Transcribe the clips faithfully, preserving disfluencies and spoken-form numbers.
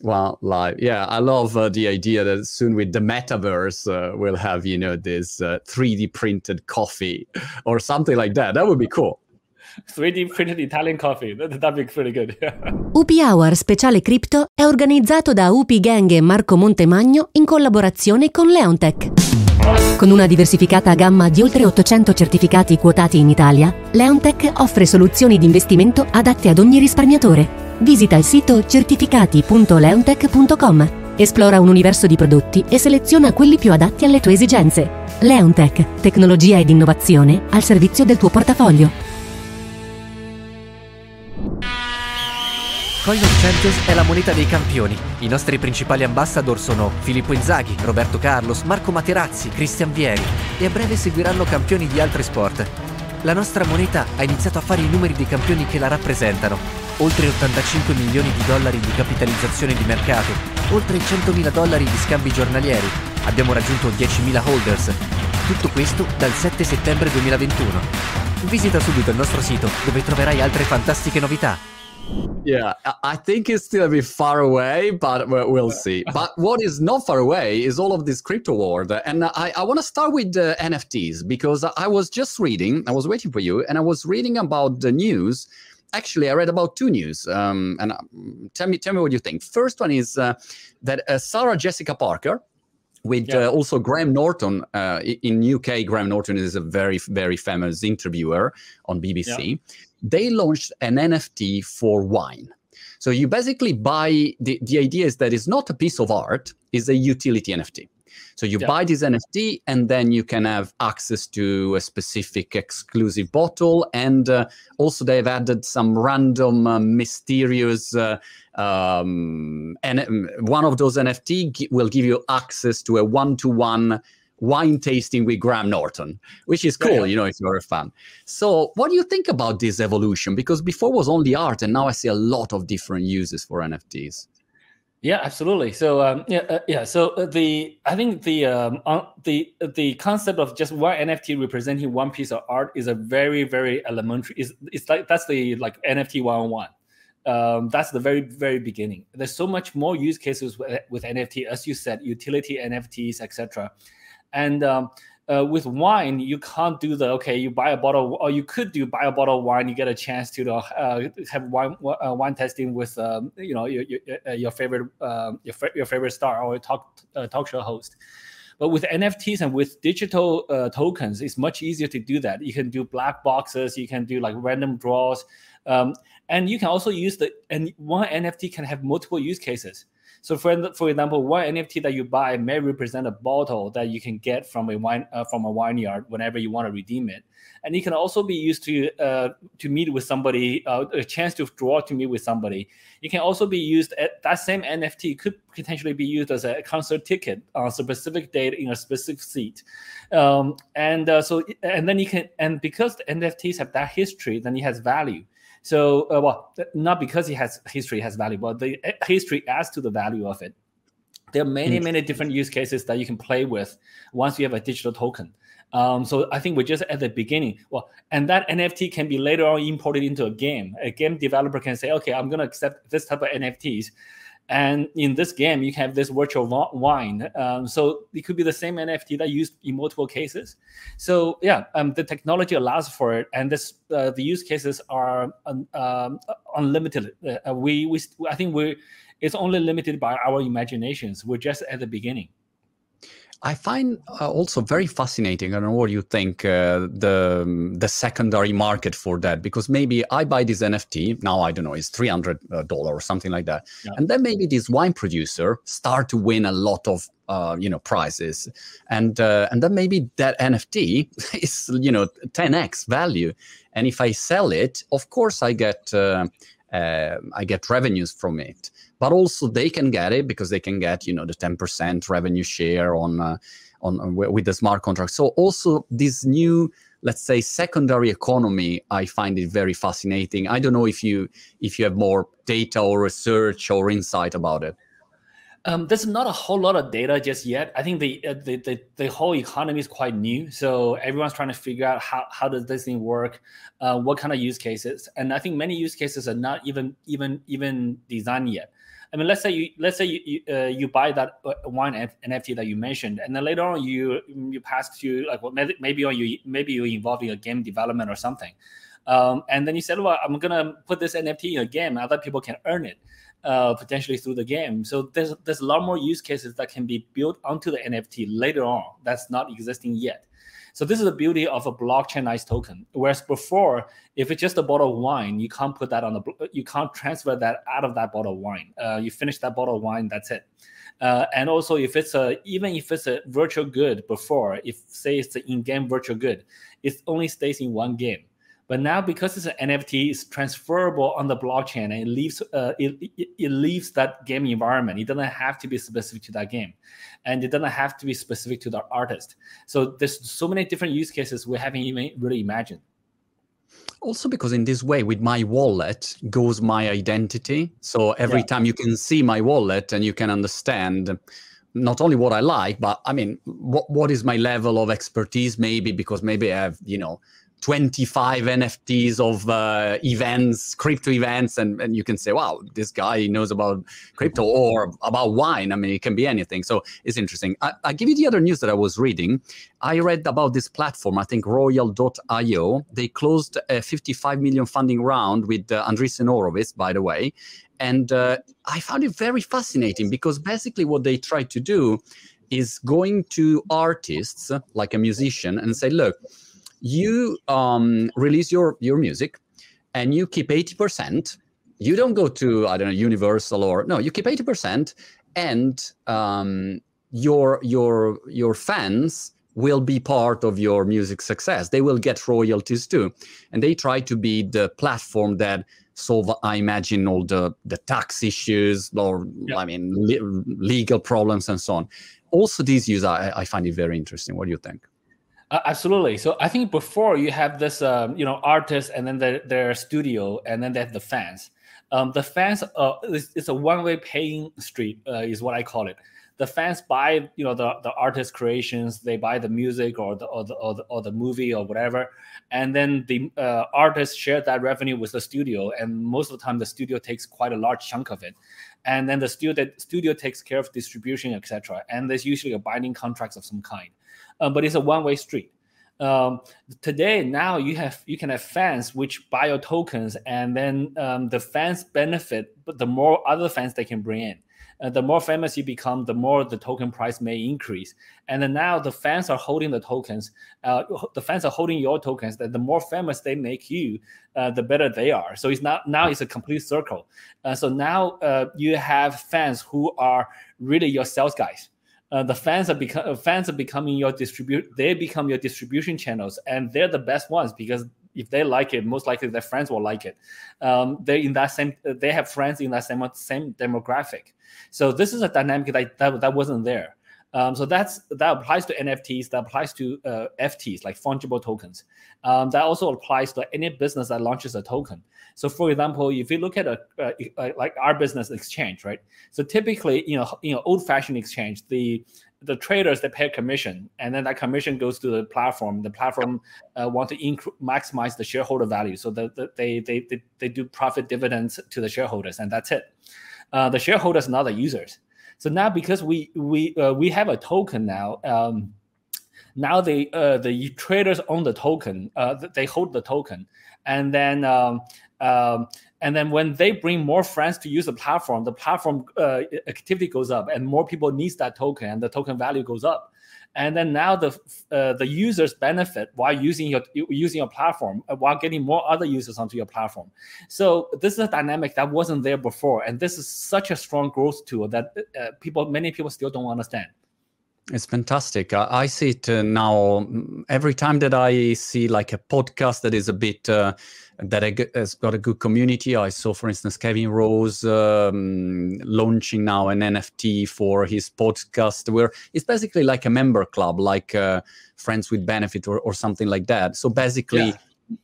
Well, live. Yeah, I love uh, the idea that soon with the metaverse, uh, we'll have, you know, this uh, three D printed coffee or something like that. That would be cool. three D printed Italian coffee. That, that'd be pretty good. U P Hour Speciale Crypto è organizzato da U P Gang e Marco Montemagno in collaborazione con Leontech. Con una diversificata gamma di oltre ottocento certificati quotati in Italia, Leontech offre soluzioni di investimento adatte ad ogni risparmiatore. Visita il sito certificati punto leontech punto com, esplora un universo di prodotti e seleziona quelli più adatti alle tue esigenze. Leontech, tecnologia ed innovazione al servizio del tuo portafoglio. Coin of Champions è la moneta dei campioni. I nostri principali ambassador sono Filippo Inzaghi, Roberto Carlos, Marco Materazzi, Cristian Vieri e a breve seguiranno campioni di altri sport. La nostra moneta ha iniziato a fare i numeri dei campioni che la rappresentano. Oltre ottantacinque milioni di dollari di capitalizzazione di mercato, oltre centomila dollari di scambi giornalieri. Abbiamo raggiunto diecimila holders. Tutto questo dal sette settembre duemilaventuno. Visita subito il nostro sito dove troverai altre fantastiche novità. Yeah, I think it's still a bit far away, but we'll see. But what is not far away is all of this crypto world. And I, I want to start with the N F Ts, because I was just reading, I was waiting for you, and I was reading about the news. Actually, I read about two news, um, and tell me, tell me what you think. First one is uh, that uh, Sarah Jessica Parker, with yeah. uh, also Graham Norton, uh, in U K, Graham Norton is a very, very famous interviewer on B B C. Yeah. They launched an N F T for wine. So you basically buy, the, the idea is that it's not a piece of art, it's a utility N F T. So you yeah. buy this N F T and then you can have access to a specific exclusive bottle. And uh, also they've added some random uh, mysterious, uh, um, and one of those N F T gi- will give you access to a one-to-one wine tasting with Graham Norton, which is cool, yeah. you know, if you're a fan. So what do you think about this evolution? Because before it was only art, and now I see a lot of different uses for N F Ts. Yeah, absolutely. So um, yeah, uh, yeah. So the I think the um, uh, the the concept of just one N F T representing one piece of art is a very very elementary. Is it's like that's the like N F T one oh one. Um, that's the very very beginning. There's so much more use cases with, with N F T, as you said, utility N F Ts, et cetera. And um, uh, with wine, you can't do the okay. You buy a bottle, or you could do buy a bottle of wine. You get a chance to uh, have wine uh, wine tasting with um, you know your your, your favorite um, your your favorite star or talk uh, talk show host. But with N F Ts and with digital uh, tokens, it's much easier to do that. You can do black boxes. You can do like random draws, um, and you can also use the and one N F T can have multiple use cases. So, for for example, one N F T that you buy may represent a bottle that you can get from a wine uh, from a vineyard whenever you want to redeem it, and it can also be used to uh, to meet with somebody, uh, a chance to draw to meet with somebody. It can also be used at that same N F T could potentially be used as a concert ticket on a specific date in a specific seat, um, and uh, so and then you can and because the N F Ts have that history, then it has value. So, uh, well, not because it has history has value, but the history adds to the value of it. There are many, many different use cases that you can play with once you have a digital token. Um, so I think we're just at the beginning. Well, and that N F T can be later on imported into a game. A game developer can say, okay, I'm going to accept this type of N F Ts. And in this game, you can have this virtual wine. Um, so it could be the same N F T that used in multiple cases. So yeah, um, the technology allows for it, and this uh, the use cases are um, um, unlimited. Uh, we we I think we it's only limited by our imaginations. We're just at the beginning. I find uh, also very fascinating. I don't know what you think uh, the um, the secondary market for that, because maybe I buy this N F T now. I don't know, it's three hundred dollars or something like that, yeah. and then maybe this wine producer start to win a lot of uh, you know prizes, and uh, and then maybe that N F T is you know ten x value, and if I sell it, of course I get. Uh, Uh, I get revenues from it, but also they can get it because they can get, you know, the ten percent revenue share on, uh, on, on with the smart contract. So also this new, let's say, secondary economy, I find it very fascinating. I don't know if you if you have more data or research or insight about it. Um, there's not a whole lot of data just yet. I think the, uh, the the the whole economy is quite new, so everyone's trying to figure out how, how does this thing work, uh, what kind of use cases, and I think many use cases are not even even even designed yet. I mean, let's say you let's say you you, uh, you buy that one N F T that you mentioned, and then later on you you pass to like well, maybe maybe you maybe you're involved in a game development or something, um, and then you said, well, I'm gonna put this N F T in a game. Other people can earn it uh, potentially through the game. So there's there's a lot more use cases that can be built onto the N F T later on that's not existing yet. So this is the beauty of a blockchainized token. Whereas before, if it's just a bottle of wine, you can't put that on the, you can't transfer that out of that bottle of wine. Uh, you finish that bottle of wine, that's it. Uh, and also, if it's a, even if it's a virtual good before, if say it's an in-game virtual good, it only stays in one game. But now, because it's an N F T, it's transferable on the blockchain, and it leaves uh, it, it, it leaves that game environment. It doesn't have to be specific to that game, and it doesn't have to be specific to the artist. So there's so many different use cases we haven't even really imagined. Also, because in this way, with my wallet goes my identity. So every yeah. time you can see my wallet, and you can understand not only what I like, but I mean, what what is my level of expertise? Maybe because maybe I have, you know, twenty-five N F Ts of uh, events, crypto events, and, and you can say, wow, this guy knows about crypto or about wine. I mean, it can be anything. So it's interesting. I, I give you the other news that I was reading. I read about this platform, I think Royal dot i o. They closed a fifty-five million funding round with uh, Andreessen Horowitz, by the way. And uh, I found it very fascinating because basically what they tried to do is going to artists like a musician and say, look, you um, release your, your music and you keep eighty percent. You don't go to, I don't know, Universal or no, you keep eighty percent and um, your, your, your fans will be part of your music success. They will get royalties too. And they try to be the platform that solve, I imagine, all the, the tax issues or, yeah. I mean, le- legal problems and so on. Also, these uses, I, I find it very interesting. What do you think? Uh, absolutely. So I think before you have this, um, you know, artists and then the, their studio and then they have the fans. Um, the fans, uh, it's, it's a one-way paying street uh, is what I call it. The fans buy, you know, the, the artist creations, they buy the music or the or the, or the, or the movie or whatever. And then the uh, artists share that revenue with the studio. And most of the time, the studio takes quite a large chunk of it. And then the studio, the studio takes care of distribution, et cetera. And there's usually a binding contract of some kind. Uh, but it's a one-way street. Um, today, now you have you can have fans which buy your tokens, and then um, the fans benefit. But the more other fans they can bring in, uh, the more famous you become, the more the token price may increase. And then now the fans are holding the tokens. Uh, the fans are holding your tokens. That the more famous they make you, uh, the better they are. So it's not now it's a complete circle. Uh, so now uh, you have fans who are really your sales guys. Uh, the fans are become fans are becoming your distribute. They become your distribution channels, and they're the best ones because if they like it, most likely their friends will like it. Um, they in that same. They have friends in that same same demographic. So this is a dynamic that that, that wasn't there. Um, so that's that applies to N F Ts. That applies to uh, F Ts like fungible tokens. Um, that also applies to any business that launches a token. So, for example, if you look at a, uh, a like our business exchange, right? So typically, you know, you know, old-fashioned exchange, the the traders they pay a commission, and then that commission goes to the platform. The platform uh, want to inc- maximize the shareholder value, so that the, they, they they they do profit dividends to the shareholders, and that's it. Uh, the shareholders, not the users. So now, because we we uh, we have a token now, um, now the uh, the traders own the token, uh, they hold the token, and then um, um, and then when they bring more friends to use the platform, the platform uh, activity goes up, and more people needs that token, and the token value goes up, and then now the uh, the users benefit while using your using your platform, while getting more other users onto your platform. So this is a dynamic that wasn't there before, and this is such a strong growth tool that uh, people, many people, still don't understand. It's fantastic. I, I see it uh, now every time that I see like a podcast that is a bit uh, that I g- has got a good community. I saw, for instance, Kevin Rose um, launching now an N F T for his podcast, where it's basically like a member club, like uh, Friends with Benefit or, or something like that. So basically, yeah.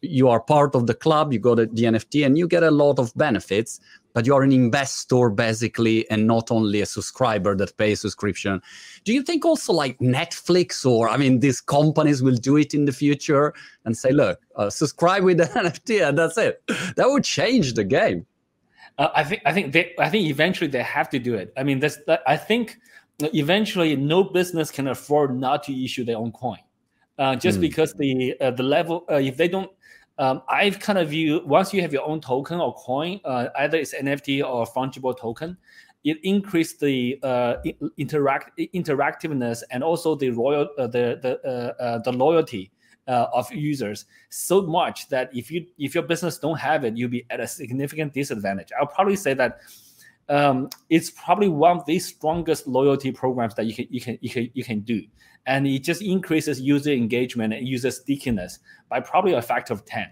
you are part of the club. You got a, the N F T, and you get a lot of benefits. But you are an investor basically, and not only a subscriber that pays subscription. Do you think also like Netflix or, I mean, these companies will do it in the future and say, look, uh, subscribe with the N F T and that's it? That would change the game. Uh, I think I think they I think eventually they have to do it. I mean, that's I think eventually no business can afford not to issue their own coin, uh, just mm. because the uh, the level uh, if they don't. Um, I've kind of view once you have your own token or coin, uh, either it's N F T or fungible token, it increases the uh, interact interactiveness and also the royal uh, the the uh, uh, the loyalty uh, of users so much that if you if your business don't have it, you'll be at a significant disadvantage. I'll probably say that um, it's probably one of the strongest loyalty programs that you can you can you can you can do. And it just increases user engagement and user stickiness by probably a factor of ten.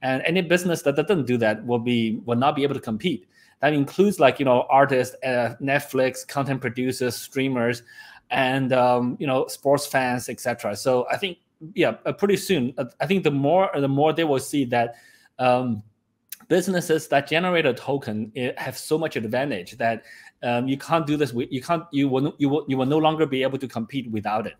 And any business that doesn't do that will be will not be able to compete. That includes like you know artists, uh, Netflix, content producers, streamers, and um, you know sports fans, et cetera. So I think yeah, uh, pretty soon uh, I think the more the more they will see that um, businesses that generate a token it, have so much advantage that um, you can't do this. You can't you will you will you will no longer be able to compete without it.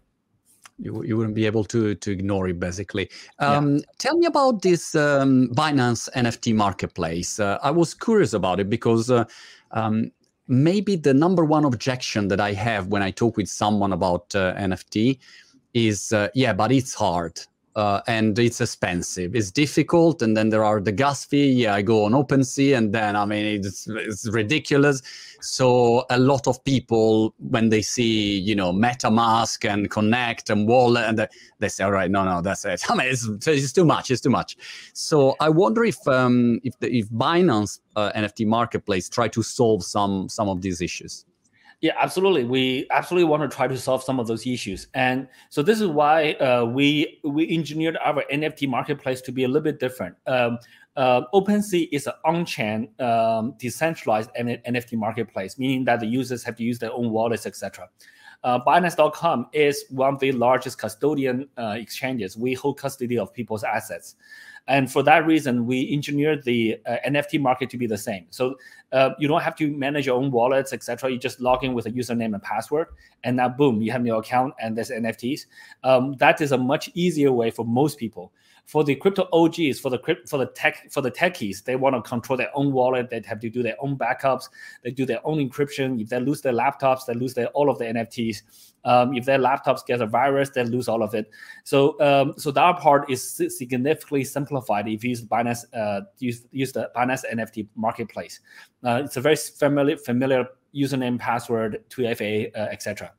You, you wouldn't be able to, to ignore it, basically. Um, yeah. Tell me about this um, Binance N F T marketplace. Uh, I was curious about it because uh, um, maybe the number one objection that I have when I talk with someone about uh, N F T is, uh, yeah, but it's hard uh, and it's expensive. It's difficult. And then there are the gas fee. Yeah, I go on OpenSea and then, I mean, it's, it's ridiculous. So a lot of people, when they see, you know, MetaMask and Connect and Wallet, and they, they say, all right, no, no, that's it. I mean, it's, it's too much. It's too much. So I wonder if um, if, the, if Binance uh, N F T marketplace try to solve some some of these issues. Yeah, absolutely. We absolutely want to try to solve some of those issues. And so this is why uh, we we engineered our N F T marketplace to be a little bit different. Um, Uh, OpenSea is an on-chain um, decentralized N F T marketplace, meaning that the users have to use their own wallets, et cetera. Uh, Binance dot com is one of the largest custodian uh, exchanges. We hold custody of people's assets. And for that reason, we engineered the uh, N F T market to be the same. So uh, you don't have to manage your own wallets, et cetera. You just log in with a username and password, and now, boom, you have your account and there's N F Ts. Um, that is a much easier way for most people. For the crypto O Gs, for the for the tech for the techies, they want to control their own wallet. They have to do their own backups. They do their own encryption. If they lose their laptops, they lose their, all of the N F Ts. Um, if their laptops get a virus, they lose all of it. So, um, so that part is significantly simplified if you use Binance, uh, use use the Binance N F T marketplace. Uh, it's a very familiar familiar username, password, two F A, uh, et cetera.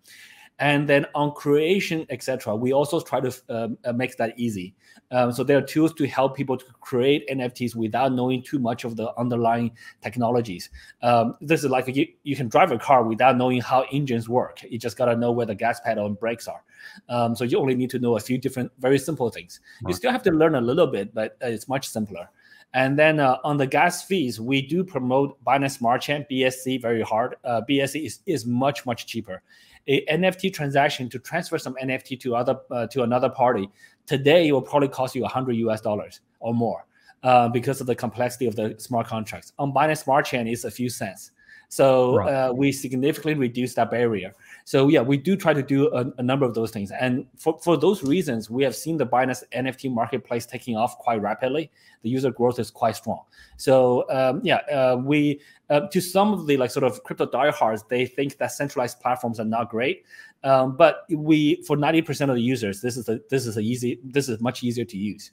And then on creation, et cetera, we also try to um, make that easy. Um, so there are tools to help people to create N F Ts without knowing too much of the underlying technologies. Um, this is like a, you, you can drive a car without knowing how engines work. You just got to know where the gas pedal and brakes are. Um, so you only need to know a few different, very simple things. Right. You still have to learn a little bit, but it's much simpler. And then uh, on the gas fees, we do promote Binance Smart Chain, B S C, very hard. Uh, B S C is, is much, much cheaper. A N F T transaction to transfer some N F T to other uh, to another party today it will probably cost you one hundred U S dollars or more uh, because of the complexity of the smart contracts. On Binance Smart Chain, it's a few cents. So right. uh, we significantly reduce that barrier. So yeah, we do try to do a, a number of those things. And for, for those reasons, we have seen the Binance N F T marketplace taking off quite rapidly. The user growth is quite strong. So um, yeah, uh, we uh, to some of the like sort of crypto diehards, they think that centralized platforms are not great. Um, but we for ninety percent of the users, this is a, this is a easy this is much easier to use.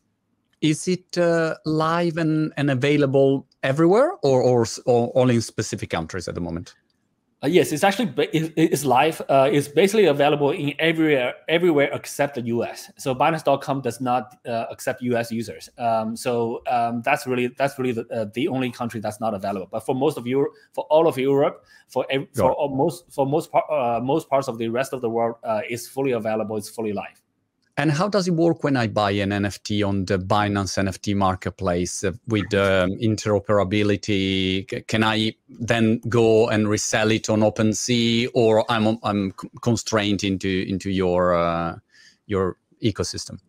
Is it uh, live and, and available everywhere, or, or or only in specific countries at the moment? Uh, yes, it's actually it, it's live. Uh, it's basically available in everywhere, everywhere except the U S. So Binance dot com does not uh, accept U S users. Um, so um, that's really that's really the, uh, the only country that's not available. But for most of Europe, for all of Europe, for ev for all, most for most par uh, most parts of the rest of the world, uh, it's fully available. It's fully live. And how does it work when I buy an N F T on the Binance N F T marketplace with um, interoperability? Can I then go and resell it on OpenSea, or I'm I'm constrained into into your uh, your ecosystem?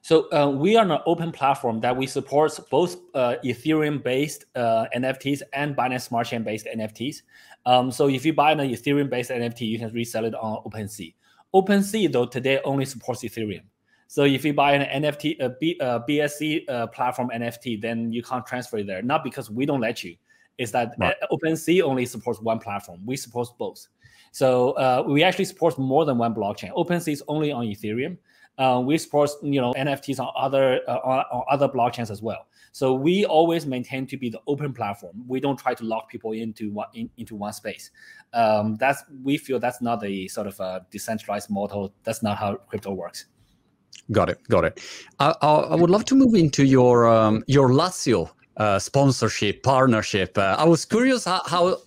So uh, we are an open platform that we support both uh, Ethereum-based uh, N F Ts and Binance Smart Chain-based N F Ts. Um, so if you buy an Ethereum-based N F T, you can resell it on OpenSea. OpenSea though today only supports Ethereum. So if you buy an N F T, a, B, a B S C uh, platform N F T, then you can't transfer it there. Not because we don't let you. is that right. OpenSea only supports one platform. We support both. So uh, we actually support more than one blockchain. OpenSea is only on Ethereum. Uh, we support you know N F Ts on other uh, on, on other blockchains as well. So we always maintain to be the open platform. We don't try to lock people into one in, into one space. Um, that's we feel that's not the sort of a decentralized model. That's not how crypto works. Got it. Got it. I, I, I would love to move into your um, your Lazio uh, sponsorship partnership. Uh, I was curious how how, uh,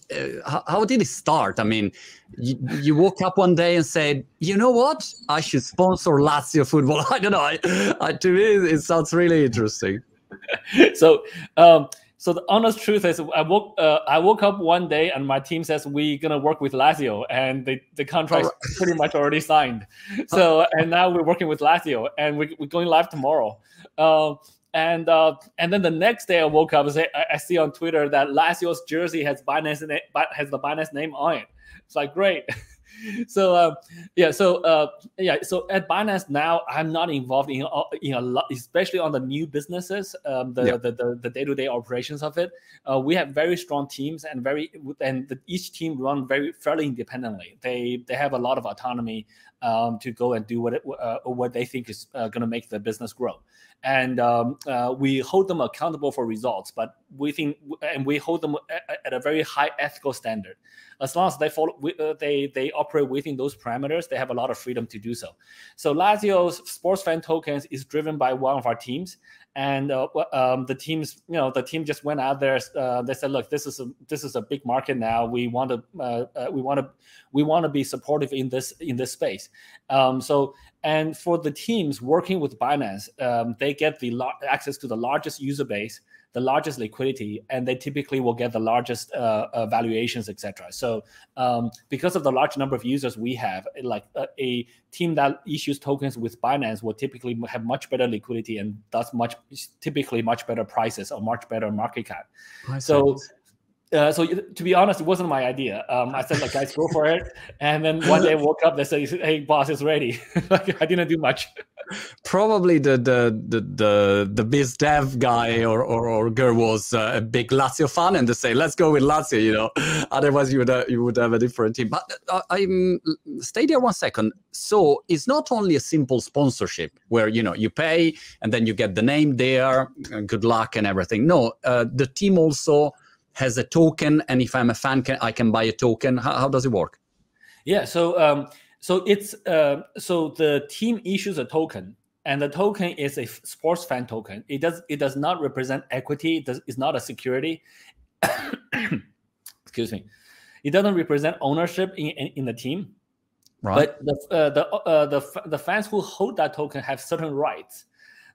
how did it start? I mean, you, you woke up one day and said, you know what, I should sponsor Lazio football. I don't know. I, I, to me, it sounds really interesting. so, um, so the honest truth is, I woke uh, I woke up one day and my team says we're gonna work with Lazio, and the the contract's right. pretty much already signed. So and now we're working with Lazio, and we're, we're going live tomorrow. Uh, and uh, and then the next day I woke up and say, I, I see on Twitter that Lazio's jersey has Binance has the Binance name on it. It's like great. So uh, yeah, so uh, yeah, so at Binance now, I'm not involved in in a lot, especially on the new businesses, um, the, yeah. the the the day-to-day operations of it. Uh, we have very strong teams, and very and the, each team run very fairly independently. They they have a lot of autonomy um, to go and do what it, uh, what they think is uh, going to make the business grow. And um, uh, we hold them accountable for results, but we think and we hold them at, at a very high ethical standard. As long as they follow, we, uh, they they operate within those parameters, they have a lot of freedom to do so. So Lazio's sports fan tokens is driven by one of our teams, and uh, um, the teams, you know, the team just went out there. Uh, they said, look, this is a this is a big market now. We want to uh, uh, we want to we want to be supportive in this in this space. Um, so. And for the teams working with Binance, um, they get the access to the largest user base, the largest liquidity, and they typically will get the largest uh, uh, valuations, et cetera. So um, because of the large number of users we have, like uh, a team that issues tokens with Binance will typically have much better liquidity and thus much typically much better prices or much better market cap. My so. Sense. Uh, so to be honest, it wasn't my idea. Um, I said, like, guys, go for it. And then one day I woke up, they said, hey, boss, it's ready. Like, I didn't do much. Probably the the the the, the biz dev guy or, or, or girl was uh, a big Lazio fan, and they say, let's go with Lazio, you know. Otherwise, you would, uh, you would have a different team. But uh, I'm, stay there one second. So it's not only a simple sponsorship where, you know, you pay and then you get the name there, and good luck and everything. No, uh, the team also has a token, and if I'm a fan, can, I can buy a token. How, how does it work? Yeah, so um, so it's uh, so the team issues a token, and the token is a sports fan token. It does it does not represent equity. It does, it's not a security. Excuse me. It doesn't represent ownership in in, in the team. Right. But the uh, the uh, the the fans who hold that token have certain rights.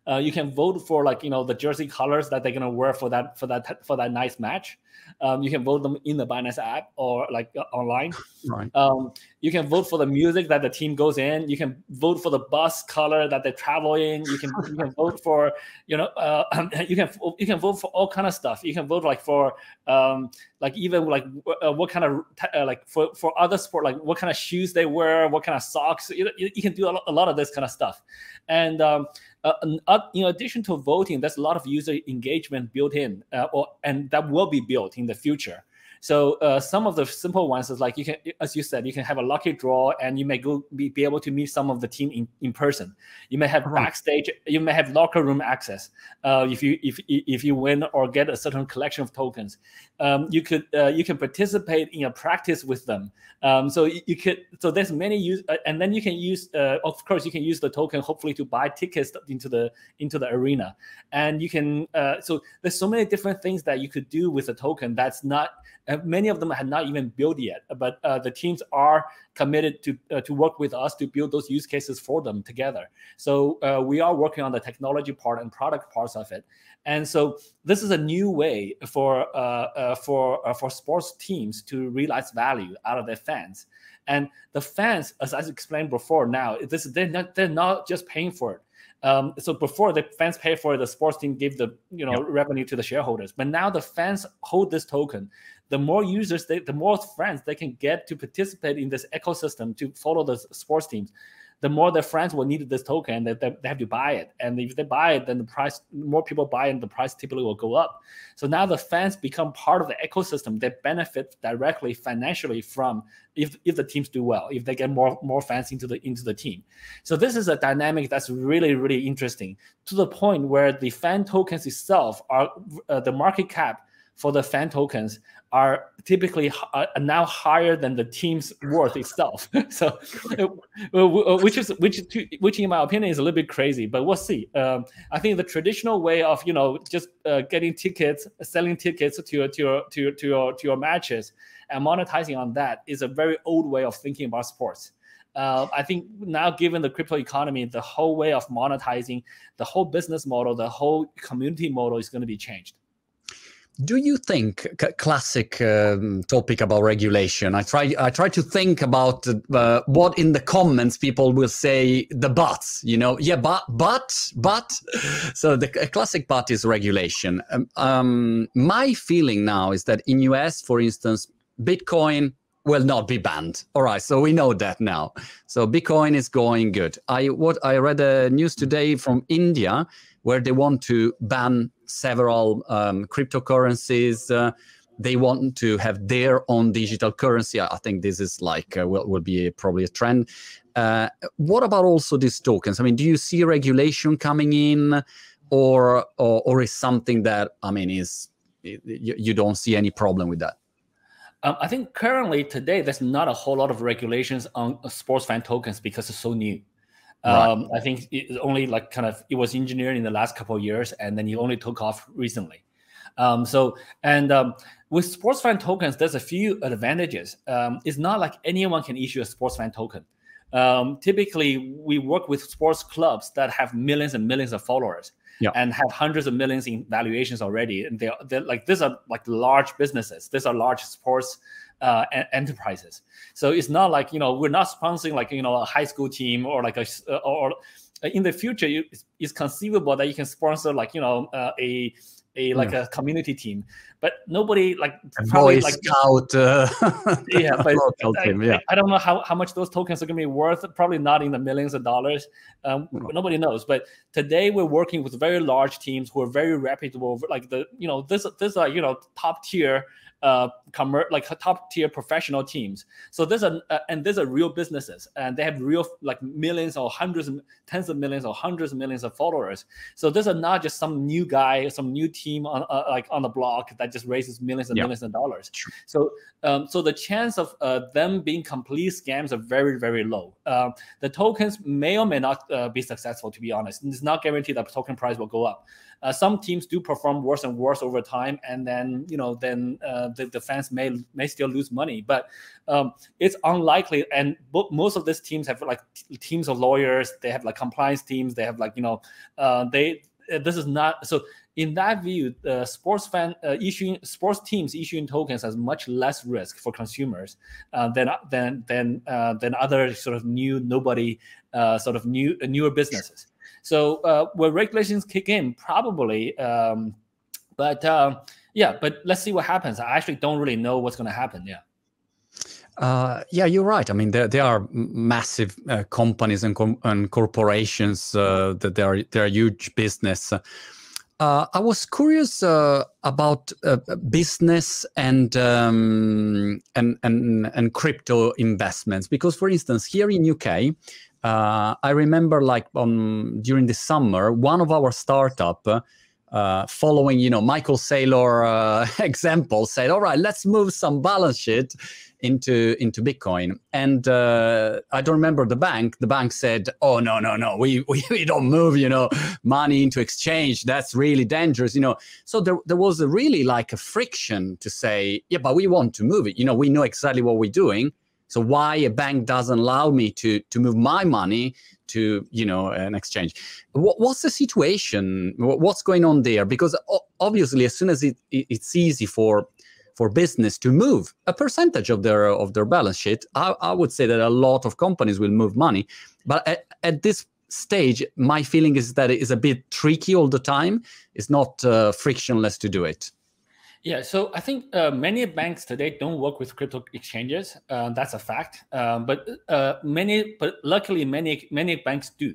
Uh, you can vote for, like, you know, the jersey colors that they're gonna wear for that for that for that nice match. Um, you can vote them in the Binance app or like uh, online. Right. Um, you can vote for the music that the team goes in. You can vote for the bus color that they travel in. You can you can vote for you know uh, you can you can vote for all kind of stuff. You can vote like for um, like even like uh, what kind of uh, like for for other sport, like what kind of shoes they wear, what kind of socks. You you, you can do a lot, a lot of this kind of stuff, and. Um, Uh, in addition to voting, there's a lot of user engagement built in, uh, or and that will be built in the future. So uh, some of the simple ones is like you can, as you said, you can have a lucky draw, and you may go be, be able to meet some of the team in, in person. You may have right. backstage, you may have locker room access uh, if you if if you win or get a certain collection of tokens. Um, you could uh, you can participate in a practice with them. Um, so you, you could so there's many use, uh, and then you can use uh, of course you can use the token hopefully to buy tickets into the into the arena, and you can uh, so there's so many different things that you could do with a token that's not. Many of them have not even built yet, but uh, the teams are committed to uh, to work with us to build those use cases for them together. So uh, we are working on the technology part and product parts of it. And so this is a new way for uh, uh, for uh, for sports teams to realize value out of their fans. And the fans, as I explained before, now this they're not they're not just paying for it. Um, so before the fans pay for it, the sports team gave the you know yep. revenue to the shareholders. But now the fans hold this token. The more users, they, the more friends they can get to participate in this ecosystem to follow the sports teams, the more their friends will need this token, that they, they have to buy it. And if they buy it, then the price, more people buy it, and the price typically will go up. So now the fans become part of the ecosystem. They benefit directly financially from if, if the teams do well, if they get more, more fans into the, into the team. So this is a dynamic that's really, really interesting, to the point where the fan tokens itself are uh, the market cap for the fan tokens are typically uh, now higher than the team's worth itself. So, which is which, which in my opinion is a little bit crazy, but we'll see. Um, I think the traditional way of you know just uh, getting tickets, selling tickets to your, to your, to your, to your, to your matches and monetizing on that is a very old way of thinking about sports. Uh, I think now, given the crypto economy, the whole way of monetizing, the whole business model, the whole community model is going to be changed. Do you think, classic um, topic about regulation, I try I try to think about uh, what in the comments people will say, the buts, you know, yeah, but, but, but. So the classic but is regulation. Um, um, my feeling now is that in U S, for instance, Bitcoin will not be banned. All right, so we know that now. So Bitcoin is going good. I, what, I read a news today from India where they want to ban several um, cryptocurrencies. Uh, they want to have their own digital currency. I think this is like uh, will, will be a, probably a trend. Uh, what about also these tokens? I mean, do you see regulation coming in, or or, or is something that, I mean, is you, you don't see any problem with that? Um, I think currently today there's not a whole lot of regulations on sports fan tokens because it's so new. Right. Um, I think it only like kind of it was engineered in the last couple of years, and then it only took off recently. Um, so and um, with sports fan tokens, there's a few advantages. Um, it's not like anyone can issue a sports fan token. Um, typically, we work with sports clubs that have millions and millions of followers. Yeah. And have hundreds of millions in valuations already, and they're, they're like these are like large businesses. These are large sports uh, enterprises. So it's not like you know we're not sponsoring like you know a high school team or like a or in the future you, it's conceivable that you can sponsor like you know uh, a a like yeah. a community team, but nobody like probably like out uh, yeah, but I, team, yeah. I, I don't know how, how much those tokens are going to be worth, probably not in the millions of dollars. Um, no. Nobody knows, but today we're working with very large teams who are very reputable, like the you know this this are you know top tier uh commer like top tier professional teams. So there's a uh, and these are real businesses, and they have real like millions or hundreds of tens of millions or hundreds of millions of followers. So these are not just some new guy, some new team on uh, like on the block that just raises millions and yeah. millions of dollars. True. So um so the chance of uh, them being complete scams are very very low. Uh, the tokens may or may not uh, be successful, to be honest. It's not guaranteed that the token price will go up. Uh, some teams do perform worse and worse over time, and then you know then uh, the, the fans may may still lose money. But um, it's unlikely. And most of these teams have like teams of lawyers. They have like compliance teams. They have like you know uh, they. This is not so. In that view, uh, sports fan uh, issuing sports teams issuing tokens has much less risk for consumers uh, than than than uh, than other sort of new nobody uh, sort of new uh, newer businesses. So uh, when regulations kick in, probably, um, but uh, yeah, but let's see what happens. I actually don't really know what's going to happen. Yeah. Uh, yeah, you're right. I mean, there, there are massive uh, companies and, com and corporations uh, that they are, they're a huge business. Uh, I was curious uh, about uh, business and, um, and, and, and crypto investments, because, for instance, here in U K, Uh, I remember, like, um, during the summer, one of our startup, uh, following, you know, Michael Saylor uh, example, said, "All right, let's move some balance sheet into into Bitcoin." And uh, I don't remember the bank. The bank said, "Oh no, no, no, we we, we don't move, you know, money into exchange. That's really dangerous, you know." So there there was a really like a friction to say, "Yeah, but we want to move it. You know, we know exactly what we're doing. So why a bank doesn't allow me to to move my money to you know an exchange?" What, what's the situation? What's going on there? Because obviously, as soon as it, it's easy for for business to move a percentage of their of their balance sheet, I, I would say that a lot of companies will move money. But at, at this stage, my feeling is that it is a bit tricky all the time. It's not uh, frictionless to do it. Yeah, so I think uh, many banks today don't work with crypto exchanges. Uh, that's a fact. Uh, but uh, many, but luckily, many many banks do.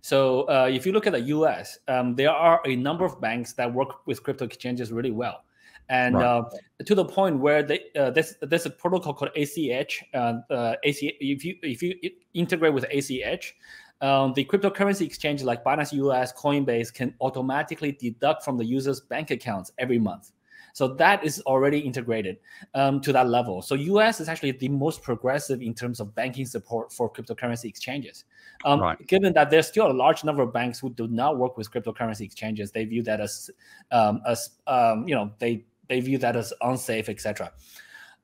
So uh, if you look at the U S, um, there are a number of banks that work with crypto exchanges really well, and right. uh, to the point where they uh, there's there's a protocol called A C H. Uh, uh, A C H if you if you integrate with A C H. Um, the cryptocurrency exchange like Binance U S, Coinbase can automatically deduct from the user's bank accounts every month. So that is already integrated um, to that level. So U S is actually the most progressive in terms of banking support for cryptocurrency exchanges. Um, right. Given that there's still a large number of banks who do not work with cryptocurrency exchanges, they view that as, um, as um, you know, they, they view that as unsafe, et cetera.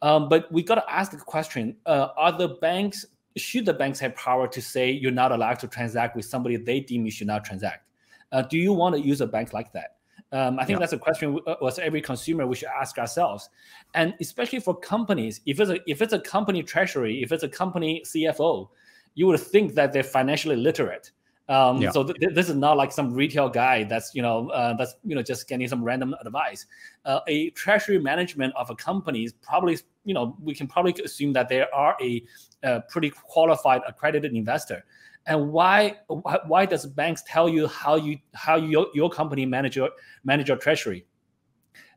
Um, but we got to ask the question, uh, are the banks... should the banks have power to say you're not allowed to transact with somebody they deem you should not transact? Uh, do you want to use a bank like that? Um, I think yeah. that's a question uh, was every consumer we should ask ourselves. And especially for companies, if it's a, if it's a company treasury, if it's a company C F O, you would think that they're financially literate. Um, yeah. So th this is not like some retail guy that's, you know, uh, that's, you know, just getting some random advice. Uh, a treasury management of a company is probably, you know, we can probably assume that they are a, a pretty qualified accredited investor. And why, why, why does banks tell you how you, how your, your company manage your, manage your treasury?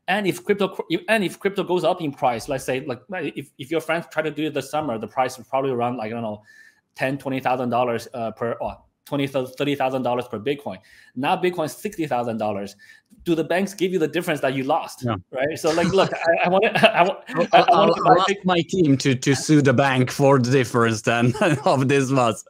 And if crypto and if crypto goes up in price, let's say like if, if your friends try to do it this summer, the price would probably around like, I don't know, ten thousand dollars, twenty thousand dollars uh, per, or twenty thousand dollars, thirty thousand dollars per Bitcoin. Now Bitcoin's sixty thousand dollars. Do the banks give you the difference that you lost? Yeah. Right. So like, look, I, I want to. I, I, I want to ask my team to to sue the bank for the difference then of this month.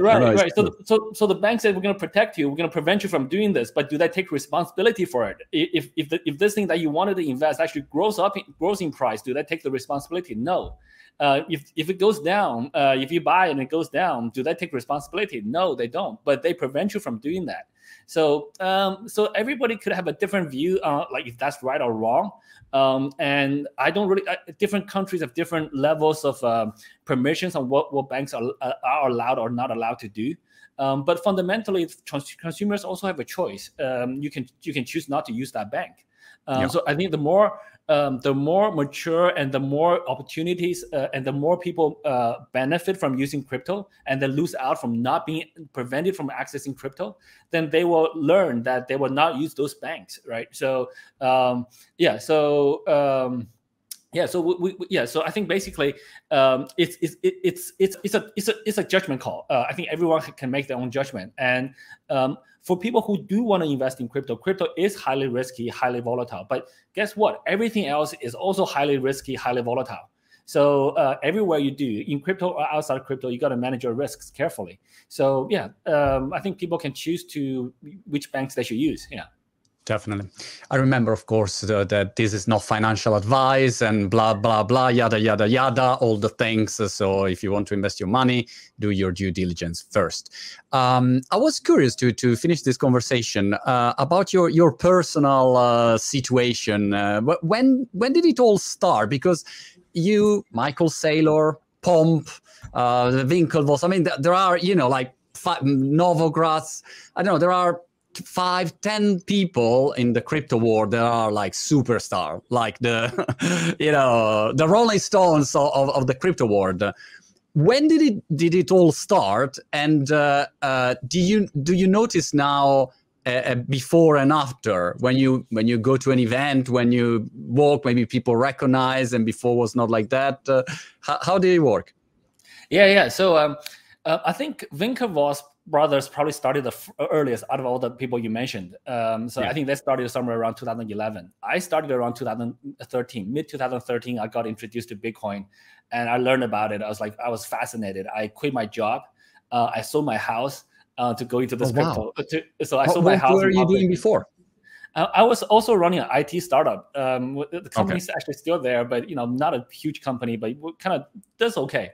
Right. No, right. So the, so so the bank said we're going to protect you. We're going to prevent you from doing this. But do they take responsibility for it? If if the, if this thing that you wanted to invest actually grows up in, grows in price, do they take the responsibility? No. Uh, if if it goes down, uh, if you buy and it goes down, do they take responsibility? No, they don't. But they prevent you from doing that. So um, so everybody could have a different view, uh, like if that's right or wrong. Um, and I don't really. Uh, different countries have different levels of uh, permissions on what what banks are uh, are allowed or not allowed to do. Um, but fundamentally, cons consumers also have a choice. Um, you can you can choose not to use that bank. Um, yeah. So I think the more um, the more mature and the more opportunities uh, and the more people uh, benefit from using crypto and then lose out from not being prevented from accessing crypto, then they will learn that they will not use those banks, right? So um, yeah, so um, yeah, so we, we, yeah, so I think basically um, it's it's it's it's it's a it's a it's a judgment call. Uh, I think everyone can make their own judgment and. Um, For people who do want to invest in crypto, crypto is highly risky, highly volatile. But guess what? Everything else is also highly risky, highly volatile. So uh, everywhere you do, in crypto or outside crypto, you got to manage your risks carefully. So yeah, um, I think people can choose to which banks they should use. Yeah. Definitely. I remember, of course, uh, that this is not financial advice and blah, blah, blah, yada, yada, yada, all the things. So if you want to invest your money, do your due diligence first. Um, I was curious to to finish this conversation uh, about your, your personal uh, situation. Uh, when, when did it all start? Because you, Michael Saylor, Pomp, uh, Winklevoss, I mean, th there are, you know, like Novogratz, I don't know, there are five, ten people in the crypto world that are like superstar, like the, you know, the Rolling Stones of, of the crypto world. When did it did it all start? And uh, uh, do you do you notice now uh, before and after when you when you go to an event, when you walk, maybe people recognize, and before was not like that. Uh, how, how did it work? Yeah, yeah. So um, uh, I think Winklevoss brothers probably started the earliest out of all the people you mentioned. Um, so yeah. I think they started somewhere around two thousand eleven. I started around two thousand thirteen, mid two thousand thirteen. I got introduced to Bitcoin, and I learned about it. I was like, I was fascinated. I quit my job. Uh, I sold my house uh, to go into this oh, crypto. Wow. To, so I sold what, my house. What were you doing before? I was also running an I T startup. Um, the company's okay. actually still there, but you know, not a huge company, but kind of does okay.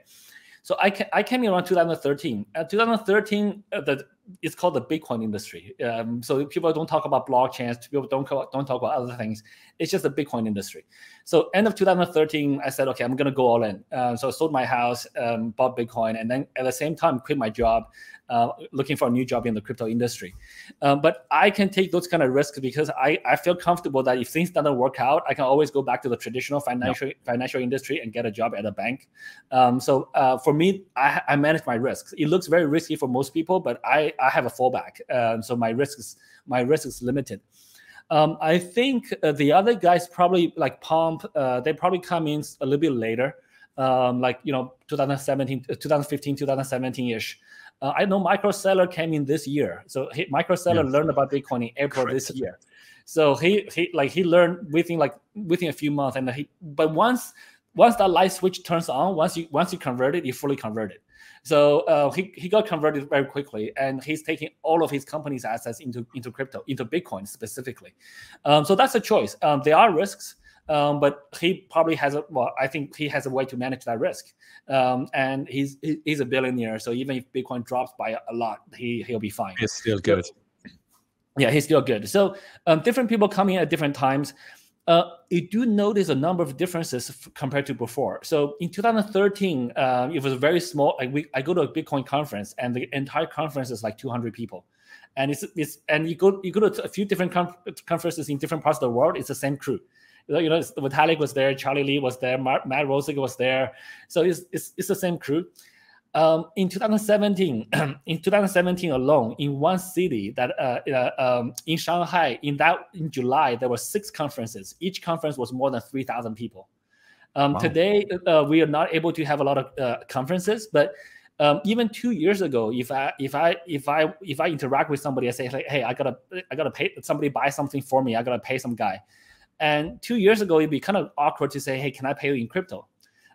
So I, I came in around two thousand thirteen. Uh, two thousand thirteen, uh, the it's called the Bitcoin industry. Um, so people don't talk about blockchains. People don't don't talk about other things. It's just the Bitcoin industry. So end of two thousand thirteen, I said, okay, I'm gonna go all in. Uh, so I sold my house, um, bought Bitcoin, and then at the same time quit my job, uh, looking for a new job in the crypto industry. Um, but I can take those kind of risks because I I feel comfortable that if things don't work out, I can always go back to the traditional financial yep. financial industry and get a job at a bank. Um, so uh, for me, I, I manage my risks. It looks very risky for most people, but I I have a fallback, um, so my risk is my risk is limited. Um, I think uh, the other guys probably like Pomp. Uh, they probably come in a little bit later, um, like you know, twenty seventeen, twenty fifteen, twenty seventeen-ish. Uh, I know Michael Saylor came in this year, so he, Michael Saylor yes. learned about Bitcoin in April Correct. this year. So he he like he learned within like within a few months, and he but once once that light switch turns on, once you once you convert it, you fully convert it. So uh, he, he got converted very quickly, and he's taking all of his company's assets into, into crypto, into Bitcoin specifically. Um, so that's a choice. Um, there are risks, um, but he probably has a, well, I think he has a way to manage that risk. Um, and he's he's a billionaire, so even if Bitcoin drops by a lot, he, he'll be fine. He's still good. Yeah, he's still good. So um, different people come in at different times. Uh, you do notice a number of differences f- compared to before. So in two thousand thirteen, uh, it was a very small. I, we, I go to a Bitcoin conference, and the entire conference is like two hundred people, and it's it's and you go you go to a few different com- conferences in different parts of the world. It's the same crew. You know, Vitalik was there, Charlie Lee was there, Matt Rosick was there. So it's it's it's the same crew. Um, in twenty seventeen, in twenty seventeen alone, in one city that uh, uh, um, in Shanghai, in that in July, there were six conferences. Each conference was more than three thousand people. Um, wow. Today, uh, we are not able to have a lot of uh, conferences, but um, even two years ago, if I if I if I if I interact with somebody, I say like, hey, I gotta I gotta pay somebody buy something for me. I gotta pay some guy. And two years ago, it'd be kind of awkward to say, hey, can I pay you in crypto?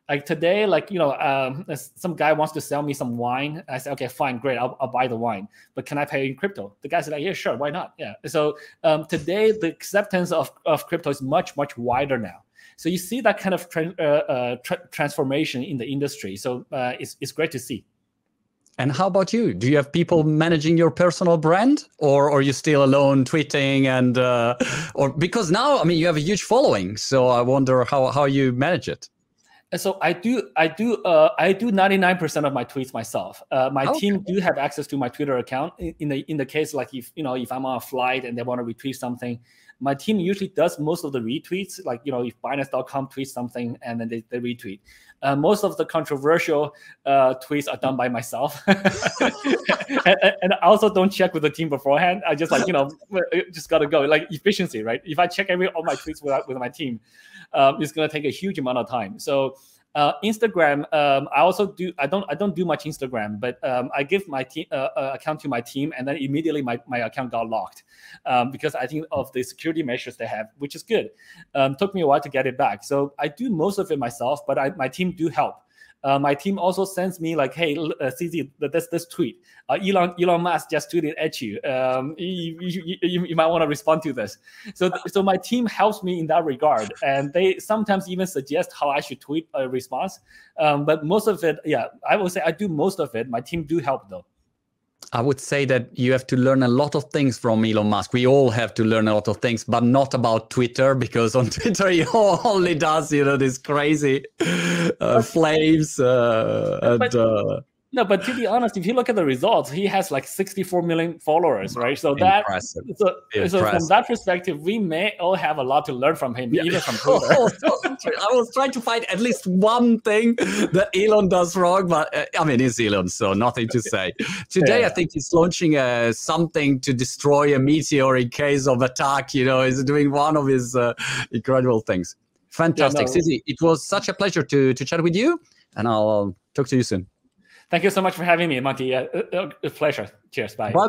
Like today, like, you know, um, some guy wants to sell me some wine. I say, okay, fine, great. I'll, I'll buy the wine. But can I pay in crypto? The guy's like, yeah, sure. Why not? Yeah. So um, today, the acceptance of, of crypto is much, much wider now. So you see that kind of tra- uh, uh, tra- transformation in the industry. So uh, it's it's great to see. And how about you? Do you have people managing your personal brand, or, or are you still alone tweeting? And uh, or because now, I mean, you have a huge following. So I wonder how, how you manage it. So I do, I do, uh, I do ninety-nine percent of my tweets myself. Uh, my okay. team do have access to my Twitter account. In, in the in the case, like if you know, if I'm on a flight and they want to retweet something, my team usually does most of the retweets. Like you know, if Binance dot com tweets something and then they, they retweet. Uh, most of the controversial uh, tweets are done by myself, and, and I also don't check with the team beforehand. I just like you know, just gotta go. Like efficiency, right? If I check every all my tweets with with my team, um, it's gonna take a huge amount of time. So. Uh, Instagram. Um, I also do. I don't. I don't do much Instagram, but um, I give my te- uh, uh, account to my team, and then immediately my, my account got locked um, because I think of the security measures they have, which is good. Um, took me a while to get it back, so I do most of it myself. But I, my team do help. Uh, my team also sends me like, hey, uh, C Z, this this tweet. Uh, Elon Elon Musk just tweeted at you. Um, you, you, you, you might want to respond to this. So so my team helps me in that regard, and they sometimes even suggest how I should tweet a response. Um, but most of it, yeah, I would say I do most of it. My team do help though. I would say that you have to learn a lot of things from Elon Musk. We all have to learn a lot of things, but not about Twitter, because on Twitter he only does, you know, this crazy uh, flames. Uh, and, uh... No, but to be honest, if you look at the results, he has like sixty-four million followers, right? So that, so, so from that perspective, we may all have a lot to learn from him, yeah. even from Twitter. I was trying to find at least one thing that Elon does wrong, but uh, I mean, it's Elon, so nothing to say. Today, yeah. I think he's launching uh, something to destroy a meteor in case of attack. You know, he's doing one of his uh, incredible things. Fantastic, yeah, no, Cici. It was such a pleasure to to chat with you, and I'll talk to you soon. Thank you so much for having me, Monty. Uh, uh, a pleasure. Cheers. Bye. Bye-bye.